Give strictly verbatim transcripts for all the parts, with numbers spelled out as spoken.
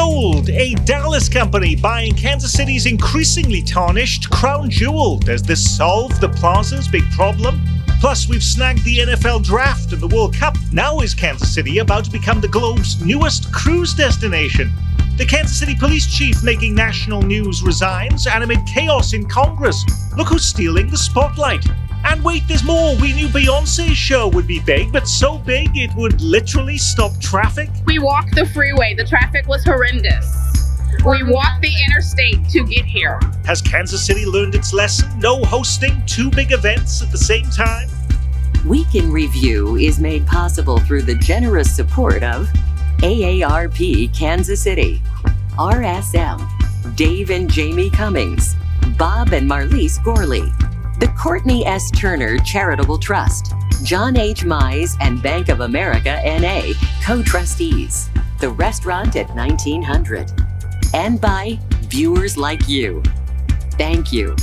sold, a Dallas company buying Kansas City's increasingly tarnished crown jewel. Does this solve the plaza's big problem? Plus, we've snagged the N F L draft and the World Cup. Now is Kansas City about to become the globe's newest cruise destination? The Kansas City police chief making national news resigns, and amid chaos in Congress, look who's stealing the spotlight. And wait, there's more. We knew Beyonce's show would be big, but so big it would literally stop traffic. We walked the freeway. The traffic was horrendous. We walked the interstate to get here. Has Kansas City learned its lesson? No hosting two big events at the same time? Week in Review is made possible through the generous support of A A R P Kansas City, R S M, Dave and Jamie Cummings, Bob and Marlise Gorley, the Courtney S. Turner Charitable Trust, John H. Mize and Bank of America N A co-trustees, the restaurant at nineteen hundred, and by viewers like you. Thank you.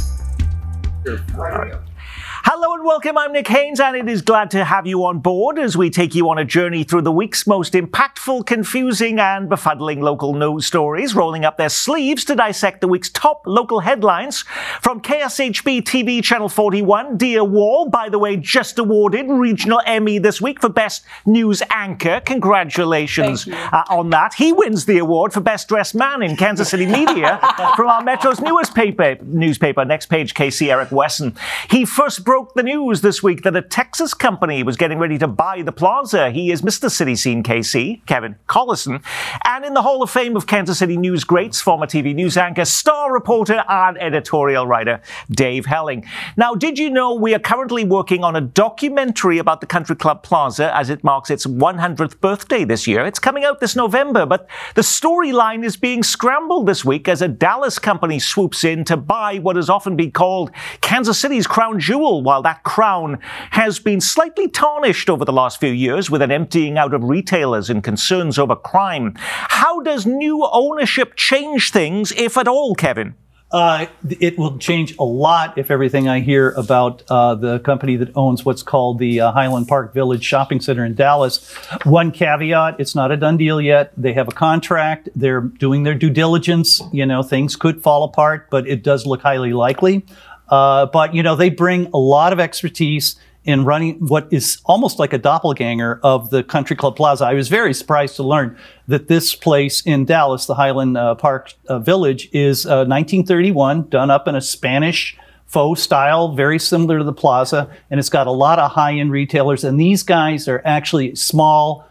Hello and welcome, I'm Nick Haines, and it is glad to have you on board as we take you on a journey through the week's most impactful, confusing and befuddling local news stories, rolling up their sleeves to dissect the week's top local headlines. From K S H B T V Channel forty-one, Dia Wall, by the way, just awarded Regional Emmy this week for Best News Anchor. Congratulations uh, on that. He wins the award for Best Dressed Man in Kansas City Media from our Metro's newest paper, newspaper, Next Page K C, Eric Wesson. He first broke the news this week that a Texas company was getting ready to buy the plaza. He is Mister City Scene K C, Kevin Collison. And in the Hall of Fame of Kansas City news greats, former T V news anchor, star reporter and editorial writer Dave Helling. Now, did you know we are currently working on a documentary about the Country Club Plaza as it marks its one hundredth birthday this year? It's coming out this November, but the storyline is being scrambled this week as a Dallas company swoops in to buy what has often been called Kansas City's crown jewel, while that crown has been slightly tarnished over the last few years with an emptying out of retailers and concerns over crime. How does new ownership change things, if at all, Kevin? Uh, it will change a lot if everything I hear about uh, the company that owns what's called the uh, Highland Park Village Shopping Center in Dallas. One caveat, it's not a done deal yet. They have a contract. They're doing their due diligence. You know, things could fall apart, but it does look highly likely. Uh, but, you know, they bring a lot of expertise in running what is almost like a doppelganger of the Country Club Plaza. I was very surprised to learn that this place in Dallas, the Highland uh, Park uh, Village, is uh, nineteen thirty-one, done up in a Spanish faux style, very similar to the plaza. And it's got a lot of high-end retailers. And these guys are actually small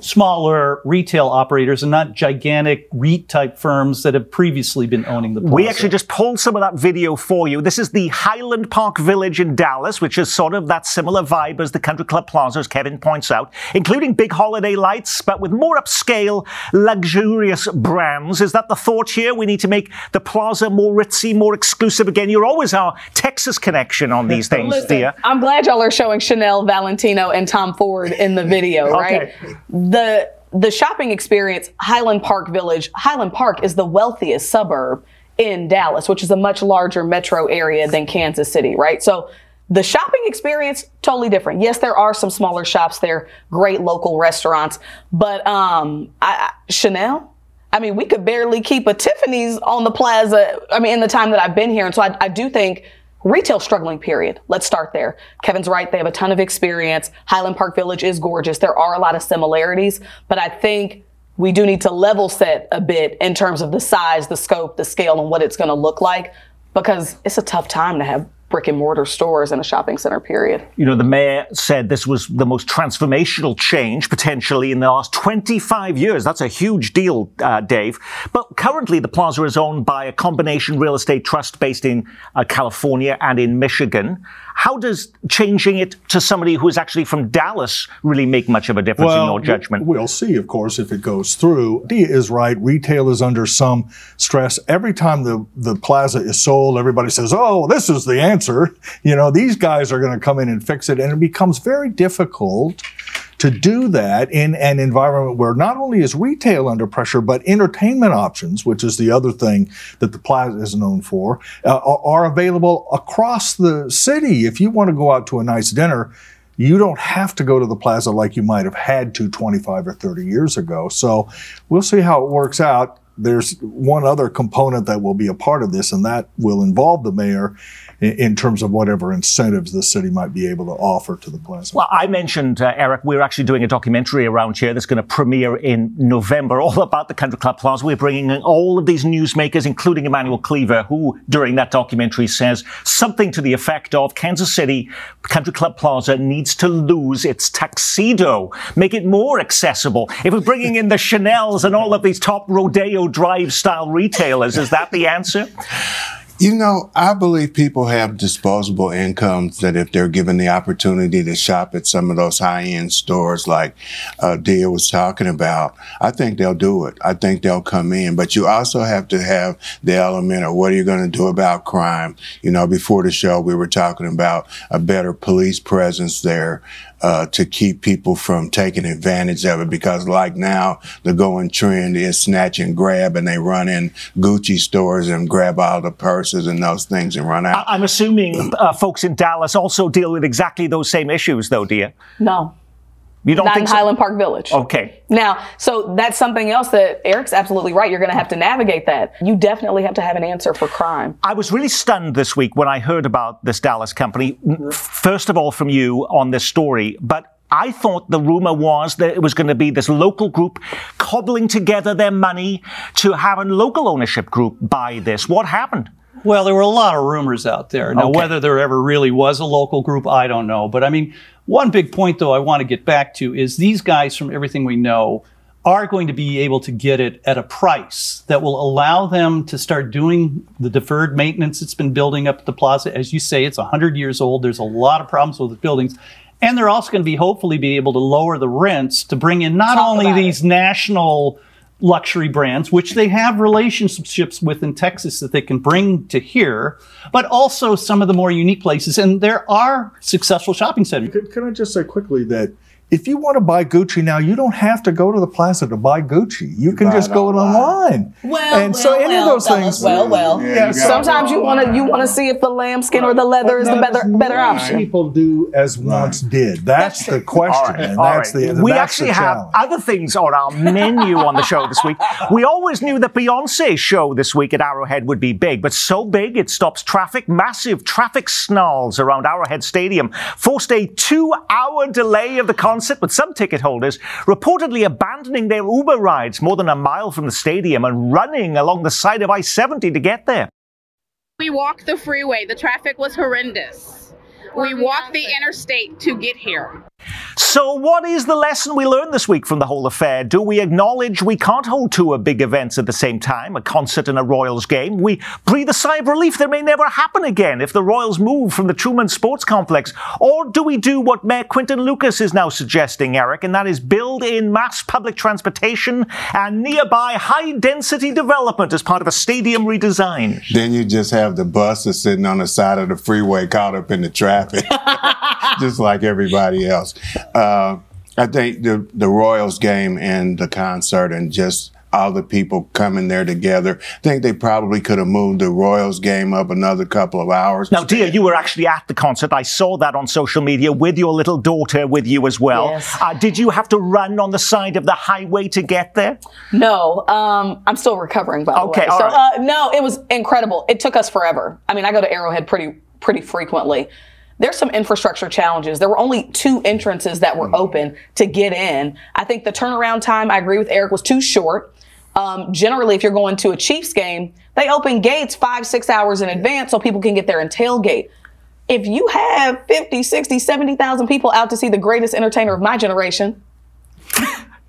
smaller retail operators and not gigantic REIT-type firms that have previously been owning the plaza. We actually just pulled some of that video for you. This is the Highland Park Village in Dallas, which is sort of that similar vibe as the Country Club Plaza, as Kevin points out, including big holiday lights, but with more upscale, luxurious brands. Is that the thought here? We need to make the plaza more ritzy, more exclusive again. You're always our Texas connection on these things, Listen, dear. I'm glad y'all are showing Chanel, Valentino, and Tom Ford in the video, right? Okay. The the shopping experience, Highland Park Village, Highland Park is the wealthiest suburb in Dallas, which is a much larger metro area than Kansas City, right? So the shopping experience, totally different. Yes, there are some smaller shops there, great local restaurants, but um, I, I, Chanel? I mean, we could barely keep a Tiffany's on the plaza, I mean, in the time that I've been here. And so I, I do think retail struggling period. Let's start there. Kevin's right. They have a ton of experience. Highland Park Village is gorgeous. There are a lot of similarities, but I think we do need to level set a bit in terms of the size, the scope, the scale, and what it's going to look like, because it's a tough time to have brick and mortar stores in a shopping center, period. You know, the mayor said this was the most transformational change potentially in the last twenty-five years. That's a huge deal, uh, Dave. But currently the plaza is owned by a combination real estate trust based in uh, California and in Michigan. How does changing it to somebody who is actually from Dallas really make much of a difference well, in your judgment? We'll see, of course, if it goes through. Dia is right. Retail is under some stress. Every time the, the plaza is sold, everybody says, oh, this is the answer. You know, these guys are going to come in and fix it. And it becomes very difficult to do that in an environment where not only is retail under pressure, but entertainment options, which is the other thing that the plaza is known for, uh, are available across the city. If you want to go out to a nice dinner, you don't have to go to the plaza like you might have had to twenty-five or thirty years ago. So we'll see how it works out. there's one other component that will be a part of this, and that will involve the mayor in, in terms of whatever incentives the city might be able to offer to the plaza. Well, I mentioned, uh, Eric, we're actually doing a documentary around here that's going to premiere in November, all about the Country Club Plaza. We're bringing in all of these newsmakers, including Emmanuel Cleaver, who during that documentary says something to the effect of Kansas City Country Club Plaza needs to lose its tuxedo, make it more accessible. If we're bringing in the Chanels and all of these top Rodeo Drive style retailers, is that the answer? You know, I believe people have disposable incomes that if they're given the opportunity to shop at some of those high-end stores like uh, Dia was talking about, I think they'll do it. I think they'll come in. But you also have to have the element of what are you going to do about crime? You know, before the show, we were talking about a better police presence there. Uh, to keep people from taking advantage of it, because like now the going trend is snatch and grab, and they run in Gucci stores and grab all the purses and those things and run out. I- I'm assuming uh, folks in Dallas also deal with exactly those same issues, though, Dia? No. You don't Not think in so? Highland Park Village. Okay. Now, so that's something else that Eric's absolutely right. You're going to have to navigate that. You definitely have to have an answer for crime. I was really stunned this week when I heard about this Dallas company, first of all from you on this story, but I thought the rumor was that it was going to be this local group cobbling together their money to have a local ownership group buy this. What happened? Well, there were a lot of rumors out there. Now, okay. Whether there ever really was a local group, I don't know. But I mean, one big point, though, I want to get back to is these guys, from everything we know, are going to be able to get it at a price that will allow them to start doing the deferred maintenance that's been building up at the plaza. As you say, it's one hundred years old. There's a lot of problems with the buildings. And they're also going to be hopefully be able to lower the rents to bring in not Talk only these it. national luxury brands, which they have relationships with in Texas that they can bring to here, but also some of the more unique places. And there are successful shopping centers. Can, can I just say quickly that if you want to buy Gucci now, you don't have to go to the plaza to buy Gucci. You, you can just go online. online. Well, and well, so any well, of those things. Well, well. Yeah, yeah, you sometimes you want to you want to see if the lambskin right. or the leather well, is the better better option. People do as right. once did. That's, that's the question. All right. And that's right. the we that's actually the have other things on our menu on the show this week. We always knew that Beyonce's show this week at Arrowhead would be big, but so big it stops traffic. Massive traffic snarls around Arrowhead Stadium forced a two-hour delay of the concert. With some ticket holders reportedly abandoning their Uber rides more than a mile from the stadium and running along the side of I seventy to get there. We walked the freeway. The traffic was horrendous. We walked the interstate to get here. So what is the lesson we learned this week from the whole affair? Do we acknowledge we can't hold two big events at the same time, a concert and a Royals game? We breathe a sigh of relief that may never happen again if the Royals move from the Truman Sports Complex. Or do we do what Mayor Quinton Lucas is now suggesting, Eric, and that is build in mass public transportation and nearby high-density development as part of a stadium redesign? Then you just have the buses sitting on the side of the freeway caught up in the traffic, just like everybody else. Uh, I think the, the Royals game and the concert and just all the people coming there together, I think they probably could have moved the Royals game up another couple of hours. Now, Dia, you were actually at the concert. I saw that on social media with your little daughter with you as well. Yes. Uh, did you have to run on the side of the highway to get there? No. Um, I'm still recovering, by the okay, way. All so, right. uh, no, it was incredible. It took us forever. I mean, I go to Arrowhead pretty pretty frequently. There's some infrastructure challenges. There were only two entrances that were open to get in. I think the turnaround time, I agree with Eric, was too short. Um, generally, if you're going to a Chiefs game, they open gates five, six hours in advance so people can get there and tailgate. If you have fifty, sixty, seventy thousand people out to see the greatest entertainer of my generation,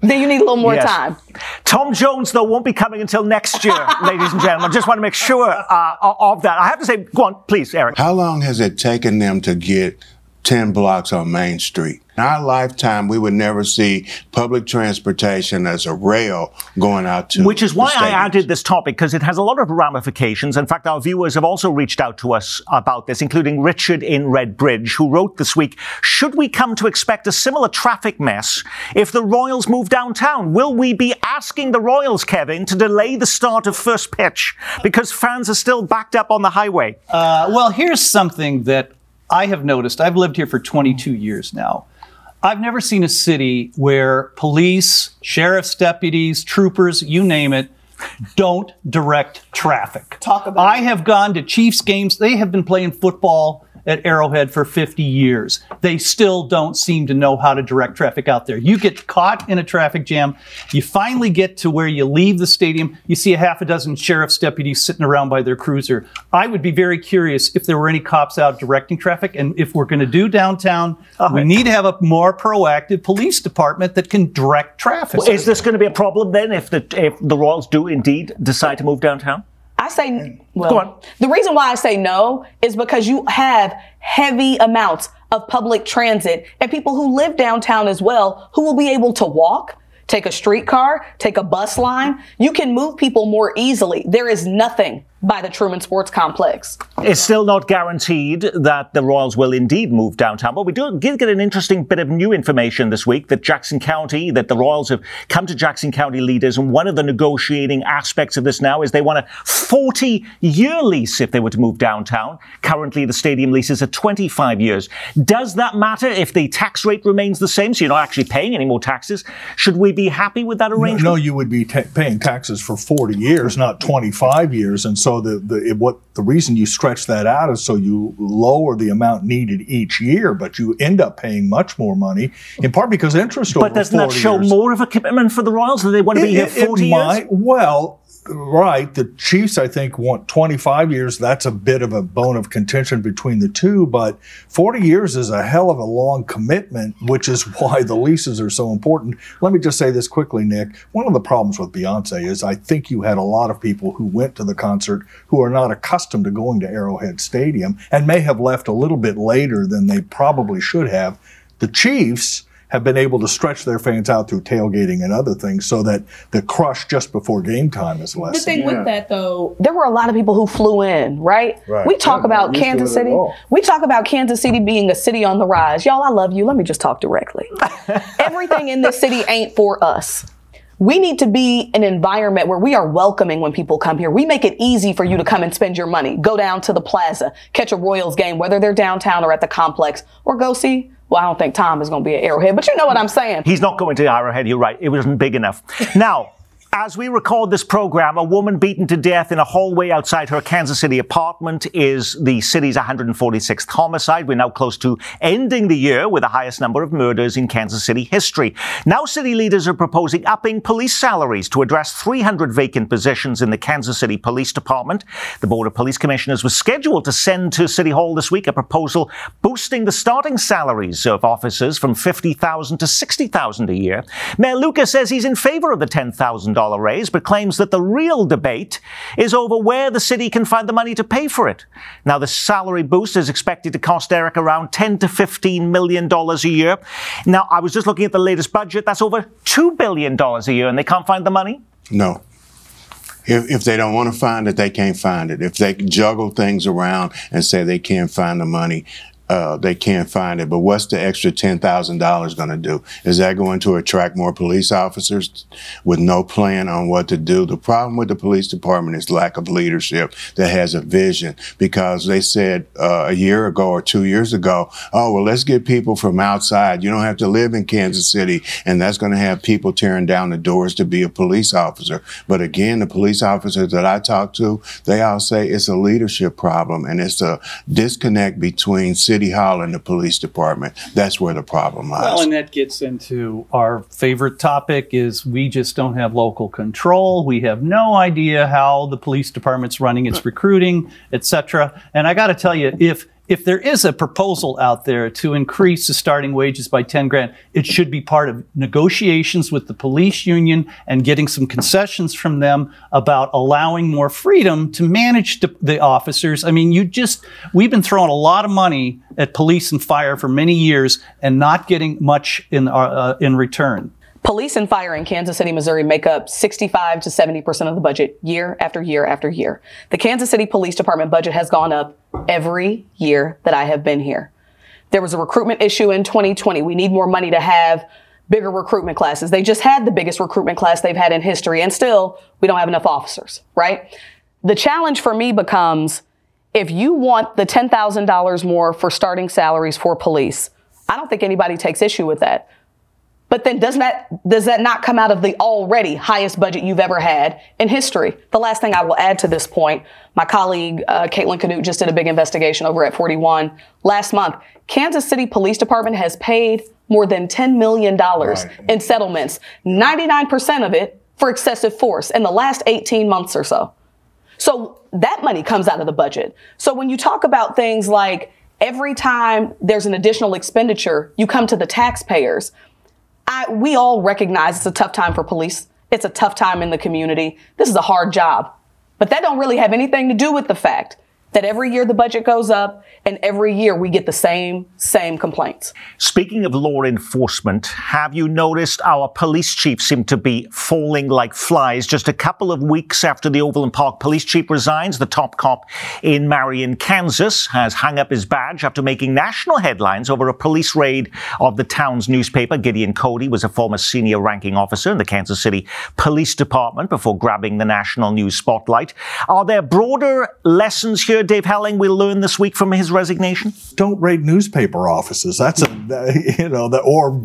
then you need a little more yes. time. Tom Jones, though, won't be coming until next year, ladies and gentlemen. Just want to make sure uh, of that. I have to say, go on, please, Eric. How long has it taken them to get ten blocks on Main Street? In our lifetime, we would never see public transportation as a rail going out to Which is why I added this topic, because it has a lot of ramifications. In fact, our viewers have also reached out to us about this, including Richard in Redbridge, who wrote this week, should we come to expect a similar traffic mess if the Royals move downtown? Will we be asking the Royals, Kevin, to delay the start of first pitch because fans are still backed up on the highway? Uh, well, here's something that I have noticed. I've lived here for twenty-two years now. I've never seen a city where police, sheriff's deputies, troopers, you name it, Don't direct traffic. Talk about I have gone to Chiefs games. They have been playing football at Arrowhead for fifty years. They still don't seem to know how to direct traffic out there. You get caught in a traffic jam. You finally get to where you leave the stadium. You see a half a dozen sheriff's deputies sitting around by their cruiser. I would be very curious if there were any cops out directing traffic. And if we're going to do downtown, okay. we need to have a more proactive police department that can direct traffic. Well, is this going to be a problem then if the, if the Royals do indeed decide to move downtown? I say, well, Go on. The reason why I say no is because you have heavy amounts of public transit and people who live downtown as well who will be able to walk, take a streetcar, take a bus line. You can move people more easily. There is nothing by the Truman Sports Complex. It's still not guaranteed that the Royals will indeed move downtown, but we do get an interesting bit of new information this week that Jackson County, that the Royals have come to Jackson County leaders, and one of the negotiating aspects of this now is they want a forty-year lease if they were to move downtown. Currently, the stadium leases are twenty-five years. Does that matter if the tax rate remains the same, so you're not actually paying any more taxes? Should we be happy with that arrangement? No, no you would be t- paying taxes for forty years, not twenty-five years, and so So the, the what the reason you stretch that out is so you lower the amount needed each year, but you end up paying much more money, in part because interest but over forty years. But doesn't that show years. more of a commitment for the Royals that they want to be it, here forty it might, years? Well, right. The Chiefs, I think, want twenty-five years. That's a bit of a bone of contention between the two, but forty years is a hell of a long commitment, which is why the leases are so important. Let me just say this quickly, Nick. One of the problems with Beyonce is I think you had a lot of people who went to the concert who are not accustomed to going to Arrowhead Stadium and may have left a little bit later than they probably should have. The Chiefs have been able to stretch their fans out through tailgating and other things so that the crush just before game time is less. The thing yeah. with that, though, there were a lot of people who flew in, right? right. We talk yeah, about Kansas City. We talk about Kansas City being a city on the rise. Y'all, I love you. Let me just talk directly. Everything in this city ain't for us. We need to be an environment where we are welcoming when people come here. We make it easy for you to come and spend your money. Go down to the plaza, catch a Royals game, whether they're downtown or at the complex, or go see Well, I don't think Tom is going to be at Arrowhead, but you know what I'm saying. He's not going to Arrowhead, you're right. It wasn't big enough. Now, as we record this program, a woman beaten to death in a hallway outside her Kansas City apartment is the city's one hundred forty-sixth homicide. We're now close to ending the year with the highest number of murders in Kansas City history. Now city leaders are proposing upping police salaries to address three hundred vacant positions in the Kansas City Police Department. The Board of Police Commissioners was scheduled to send to City Hall this week a proposal boosting the starting salaries of officers from fifty thousand dollars to sixty thousand dollars a year. Mayor Lucas says he's in favor of the ten thousand dollars raise, but claims that the real debate is over where the city can find the money to pay for it. Now, the salary boost is expected to cost Eric around ten to fifteen million dollars a year. Now, I was just looking at the latest budget. That's over two billion dollars a year, and they can't find the money? No. If, if they don't want to find it, they can't find it. If they juggle things around and say they can't find the money, Uh, they can't find it. But what's the extra ten thousand dollars going to do? Is that going to attract more police officers with no plan on what to do? The problem with the police department is lack of leadership that has a vision, because they said uh, a year ago or two years ago, oh, well, let's get people from outside. You don't have to live in Kansas City, and that's going to have people tearing down the doors to be a police officer. But again, the police officers that I talk to, they all say it's a leadership problem, and it's a disconnect between city City Hall and the police department. That's where the problem lies. Well, and that gets into our favorite topic is we just don't have local control. We have no idea how the police department's running its recruiting, et cetera. And I got to tell you, if If there is a proposal out there to increase the starting wages by ten grand, it should be part of negotiations with the police union and getting some concessions from them about allowing more freedom to manage the officers. I mean, you just, we've been throwing a lot of money at police and fire for many years and not getting much in, uh, in return. Police and fire in Kansas City, Missouri make up sixty-five to seventy percent of the budget year after year after year. The Kansas City Police Department budget has gone up every year that I have been here. There was a recruitment issue in twenty twenty. We need more money to have bigger recruitment classes. They just had the biggest recruitment class they've had in history, and still we don't have enough officers, right? The challenge for me becomes, if you want the ten thousand dollars more for starting salaries for police, I don't think anybody takes issue with that. But then doesn't that, does that not come out of the already highest budget you've ever had in history? The last thing I will add to this point, my colleague, uh, Caitlin Canute just did a big investigation over at forty-one last month. Kansas City Police Department has paid more than ten million dollars right. in settlements, ninety-nine percent of it for excessive force in the last eighteen months or so. So that money comes out of the budget. So when you talk about things like every time there's an additional expenditure, you come to the taxpayers. I, we all recognize it's a tough time for police. It's a tough time in the community. This is a hard job. But that don't really have anything to do with the fact that every year the budget goes up and every year we get the same, same complaints. Speaking of law enforcement, have you noticed our police chiefs seem to be falling like flies? Just a couple of weeks after the Overland Park police chief resigns, the top cop in Marion, Kansas, has hung up his badge after making national headlines over a police raid of the town's newspaper. Gideon Cody was a former senior ranking officer in the Kansas City Police Department before grabbing the national news spotlight. Are there broader lessons here, Dave Helling, we learned this week from his resignation? Don't raid newspaper offices. That's a, you know, the, or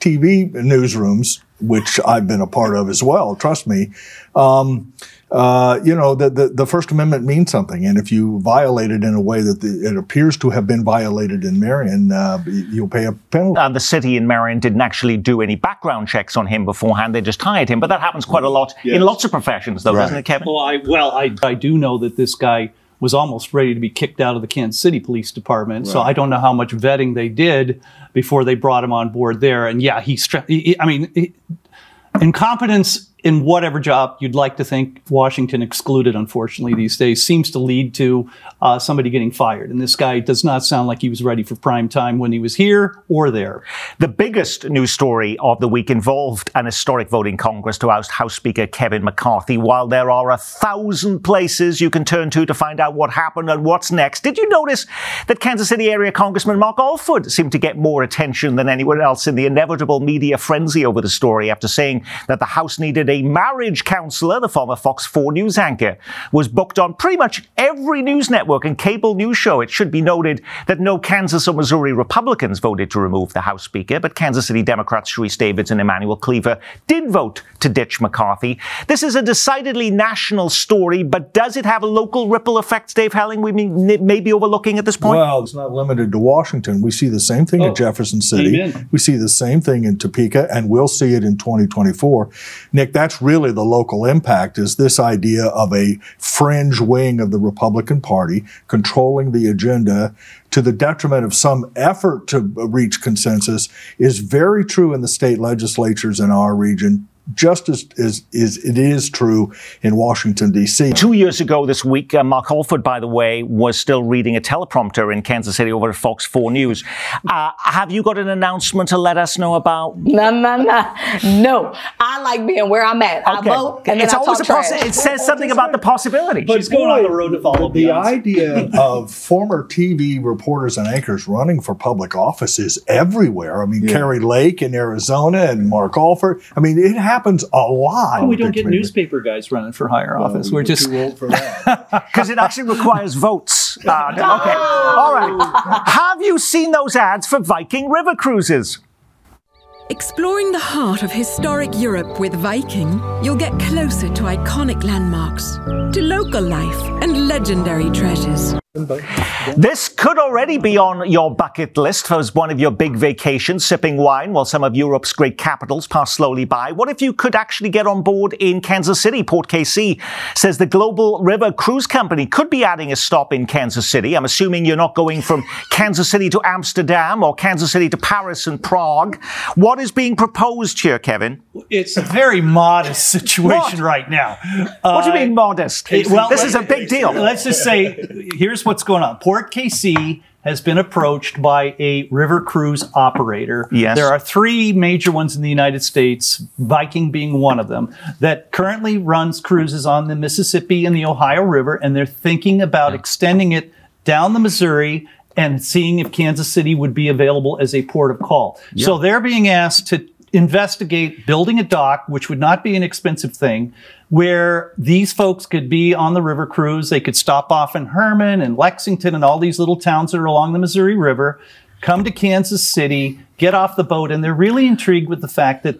T V newsrooms, which I've been a part of as well. Trust me. Um, uh, you know, the, the, the First Amendment means something. And if you violate it in a way that the, it appears to have been violated in Marion, uh, you'll pay a penalty. Uh, the city in Marion didn't actually do any background checks on him beforehand. They just hired him. But that happens quite a lot yes. in lots of professions, though, right. doesn't it, Kevin? Well, I, well I, I do know that this guy was almost ready to be kicked out of the Kansas City Police Department. Right. So I don't know how much vetting they did before they brought him on board there. And yeah, he, stre- he I mean, he, incompetence in whatever job you'd like to think, Washington excluded, unfortunately, these days, seems to lead to uh, somebody getting fired. And this guy does not sound like he was ready for prime time when he was here or there. The biggest news story of the week involved an historic vote in Congress to oust House Speaker Kevin McCarthy. While there are a thousand places you can turn to to find out what happened and what's next, did you notice that Kansas City area Congressman Mark Alford seemed to get more attention than anyone else in the inevitable media frenzy over the story after saying that the House needed a A marriage counselor, the former Fox four News anchor, was booked on pretty much every news network and cable news show. It should be noted that no Kansas or Missouri Republicans voted to remove the House Speaker, but Kansas City Democrats Sharice Davids and Emmanuel Cleaver did vote to ditch McCarthy. This is a decidedly national story, but does it have a local ripple effect, Dave Helling, we may be overlooking at this point? Well, it's not limited to Washington. We see the same thing oh, at Jefferson City. Amen. We see the same thing in Topeka, and we'll see it in twenty twenty-four. Nick, that That's really the local impact, is this idea of a fringe wing of the Republican Party controlling the agenda to the detriment of some effort to reach consensus is very true in the state legislatures in our region. Just as, as, as it is true in Washington, D C. Two years ago this week, uh, Mark Alford, by the way, was still reading a teleprompter in Kansas City over at Fox four News. Uh, have you got an announcement to let us know about? No, no, no. No. I like being where I'm at. Okay. I vote, and it's then always I talk a possi- It says something about the possibility. But she's going on the road to follow the idea of former T V reporters and anchors running for public office is everywhere. I mean, yeah. Carrie Lake in Arizona and Mark Alford. I mean, it has happens a lot. Oh, we don't get newspaper guys running for higher well, office. We're, we're just too old for that. Because it actually requires votes. Uh, okay. All right. Have you seen those ads for Viking River Cruises? Exploring the heart of historic Europe with Viking, you'll get closer to iconic landmarks, to local life and legendary treasures. This could already be on your bucket list for one of your big vacations, sipping wine while some of Europe's great capitals pass slowly by. What if you could actually get on board in Kansas City? Port K C says the Global River Cruise Company could be adding a stop in Kansas City. I'm assuming you're not going from Kansas City to Amsterdam or Kansas City to Paris and Prague. What is being proposed here, Kevin? It's a very modest situation right now. Uh, what do you mean modest? It, well, this is a big deal. Let's just say, here's what's going on. Port K C has been approached by a river cruise operator. Yes. There are three major ones in the United States, Viking being one of them, that currently runs cruises on the Mississippi and the Ohio River, and they're thinking about yeah. extending it down the Missouri and seeing if Kansas City would be available as a port of call. Yeah. So they're being asked to investigate building a dock, which would not be an expensive thing, where these folks could be on the river cruise. They could stop off in Herman and Lexington and all these little towns that are along the Missouri River, come to Kansas City, get off the boat, and they're really intrigued with the fact that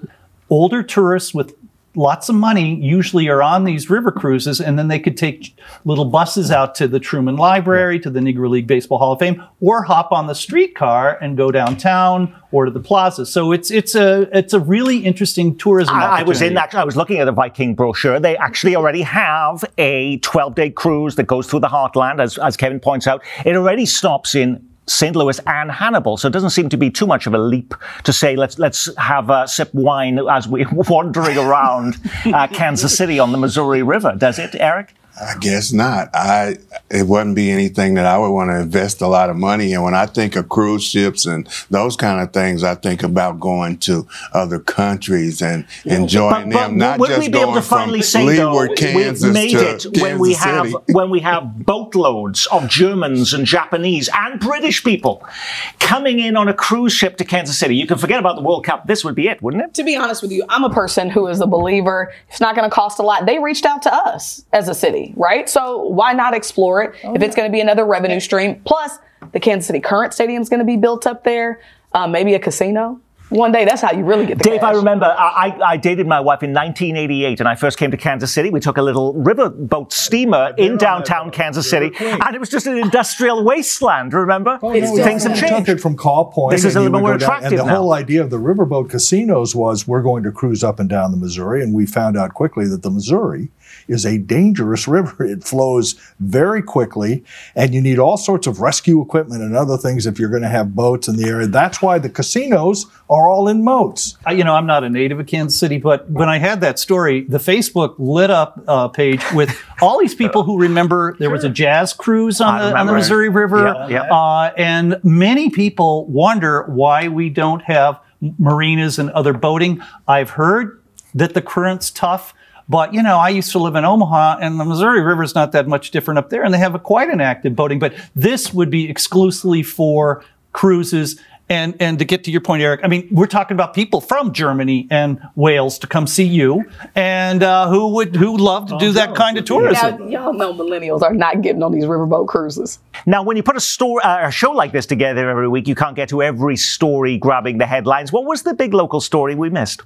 older tourists with lots of money usually are on these river cruises, and then they could take little buses out to the Truman Library, to the Negro League Baseball Hall of Fame, or hop on the streetcar and go downtown or to the plaza. So it's it's a it's a really interesting tourism opportunity. I, I was in that, I was looking at the Viking brochure. They actually already have a twelve-day cruise that goes through the heartland, as as Kevin points out. It already stops in Saint Louis and Hannibal, so it doesn't seem to be too much of a leap to say let's let's have a sip wine as we're wandering around uh, Kansas City on the Missouri River, does it, Eric? I guess not. I it wouldn't be anything that I would want to invest a lot of money in. When I think of cruise ships and those kind of things, I think about going to other countries and enjoying but, but them, not just going from Leeward, Kansas to Kansas City. When we have when we have boatloads of Germans and Japanese and British people coming in on a cruise ship to Kansas City, you can forget about the World Cup. This would be it, wouldn't it? To be honest with you, I'm a person who is a believer. It's not going to cost a lot. They reached out to us as a city. Right? So why not explore it oh, if it's going to be another revenue stream? Plus, the Kansas City Current Stadium is going to be built up there. Uh, maybe a casino. One day, that's how you really get the Dave, cash. I remember I, I dated my wife in nineteen eighty-eight, and I first came to Kansas City. We took a little riverboat steamer in downtown Kansas City, and it was just an industrial wasteland, remember? Oh, it's things have changed. It from Call Point. This is a little more attractive now. And the whole idea of the riverboat casinos was we're going to cruise up and down the Missouri, and we found out quickly that the Missouri is a dangerous river. It flows very quickly, and you need all sorts of rescue equipment and other things if you're going to have boats in the area. That's why the casinos are all in moats. You know, I'm not a native of Kansas City, but when I had that story, the Facebook lit up uh, page with all these people who remember there was a jazz cruise on, the, on the Missouri River, yeah, yeah. Uh, and many people wonder why we don't have marinas and other boating. I've heard that the current's tough. But, you know, I used to live in Omaha, and the Missouri River is not that much different up there, and they have a, quite an active boating. But this would be exclusively for cruises. And and to get to your point, Eric, I mean, we're talking about people from Germany and Wales to come see you, and uh, who would who would love to do that kind of tourism. Now, y'all know millennials are not getting on these riverboat cruises. Now, when you put a, story, uh, a show like this together every week, you can't get to every story grabbing the headlines. What was the big local story we missed?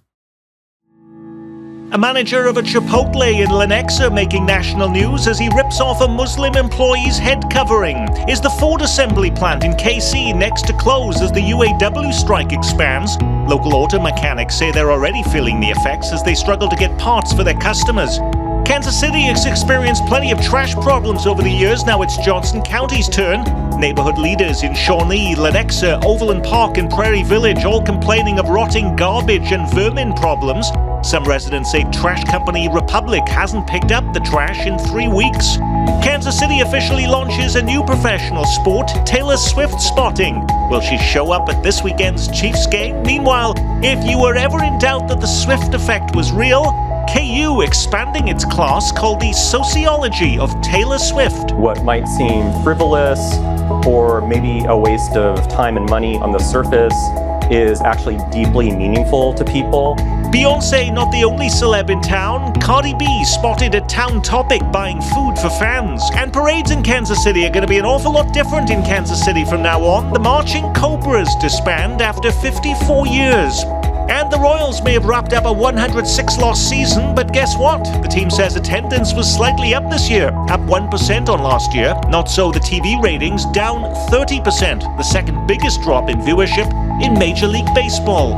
A manager of a Chipotle in Lenexa making national news as he rips off a Muslim employee's head covering. Is the Ford assembly plant in K C next to close as the U A W strike expands? Local auto mechanics say they're already feeling the effects as they struggle to get parts for their customers. Kansas City has experienced plenty of trash problems over the years. Now it's Johnson County's turn. Neighborhood leaders in Shawnee, Lenexa, Overland Park and Prairie Village all complaining of rotting garbage and vermin problems. Some residents say trash company Republic hasn't picked up the trash in three weeks. Kansas City officially launches a new professional sport, Taylor Swift spotting. Will she show up at this weekend's Chiefs game? Meanwhile, if you were ever in doubt that the Swift effect was real, K U expanding its class called the Sociology of Taylor Swift. What might seem frivolous or maybe a waste of time and money on the surface is actually deeply meaningful to people. Beyonce not the only celeb in town. Cardi B spotted at Town Topic buying food for fans. And parades in Kansas City are going to be an awful lot different in Kansas City from now on. The Marching Cobras disband after fifty-four years. And the Royals may have wrapped up a one hundred six loss season, but guess what? The team says attendance was slightly up this year, up one percent on last year. Not so the T V ratings, down thirty percent, the second biggest drop in viewership in Major League Baseball.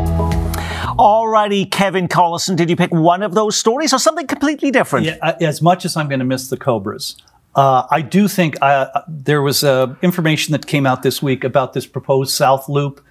Alrighty, Kevin Collison, did you pick one of those stories or something completely different? Yeah, as much as I'm going to miss the Cobras, uh, I do think uh, there was uh, information that came out this week about this proposed South Loop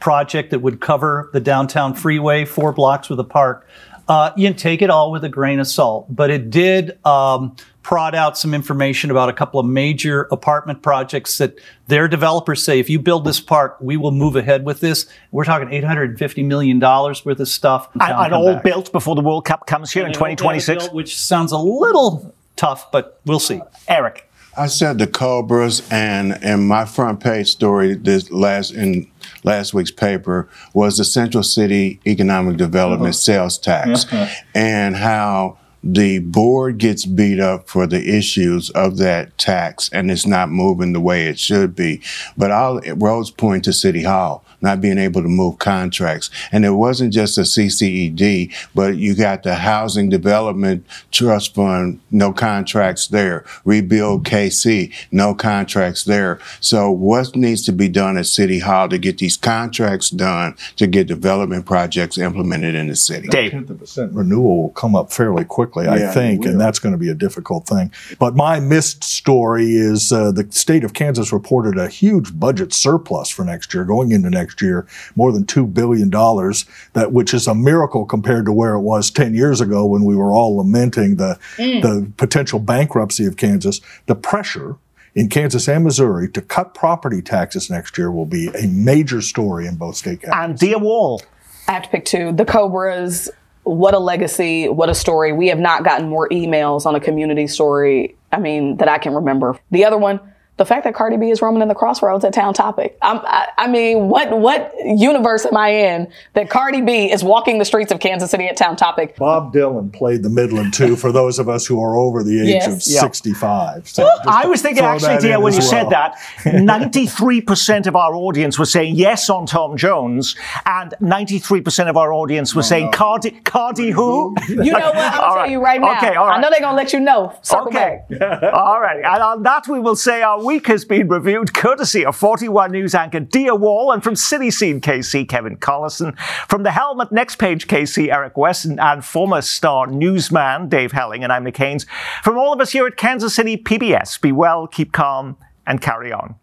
project that would cover the downtown freeway, four blocks with a park. Uh, you can take it all with a grain of salt, but it did um, prod out some information about a couple of major apartment projects that their developers say, if you build this park, we will move ahead with this. We're talking eight hundred fifty million dollars worth of stuff. And, and all back. Built before the World Cup comes here and in twenty twenty-six. Built, which sounds a little tough, but we'll see. Eric. I said the Cobras, and in my front page story this last in last week's paper was the Central City Economic Development mm-hmm. sales tax mm-hmm. and how the board gets beat up for the issues of that tax, and it's not moving the way it should be. But I'll roads point to City Hall not being able to move contracts. And it wasn't just a C C E D, but you got the Housing Development Trust Fund, no contracts there. Rebuild K C, no contracts there. So what needs to be done at City Hall to get these contracts done, to get development projects implemented in the city? Dave. ten percent renewal will come up fairly quickly, yeah, I think, and that's going to be a difficult thing. But my missed story is uh, the state of Kansas reported a huge budget surplus for next year, going into next year, more than two billion dollars, that which is a miracle compared to where it was ten years ago when we were all lamenting the, mm. the potential bankruptcy of Kansas. The pressure in Kansas and Missouri to cut property taxes next year will be a major story in both state capitals. And Dia Wall. I have to pick two. The Cobras, what a legacy, what a story. We have not gotten more emails on a community story, I mean, that I can remember. The other one, the fact that Cardi B is roaming in the crossroads at Town Topic. I'm, I, I mean, what what universe am I in that Cardi B is walking the streets of Kansas City at Town Topic? Bob Dylan played the Midland, too, for those of us who are over the age yes. of yep. sixty-five. So well, I was thinking, actually, Dia, when you well. said that, ninety-three percent of our audience was saying yes on Tom Jones, and ninety-three percent of our audience was oh, saying, no. Cardi, Cardi who? You know what? I'll tell right. you right now. Okay, all right. I know they're going to let you know. Circle okay. back. All right. And on that, we will say our week has been reviewed courtesy of forty-one News anchor Dia Wall, and from City Scene K C, Kevin Collison, from The Helmet, Next Page K C, Eric Wesson, and former Star newsman Dave Helling, and I'm Nick Haines. From all of us here at Kansas City P B S, be well, keep calm, and carry on.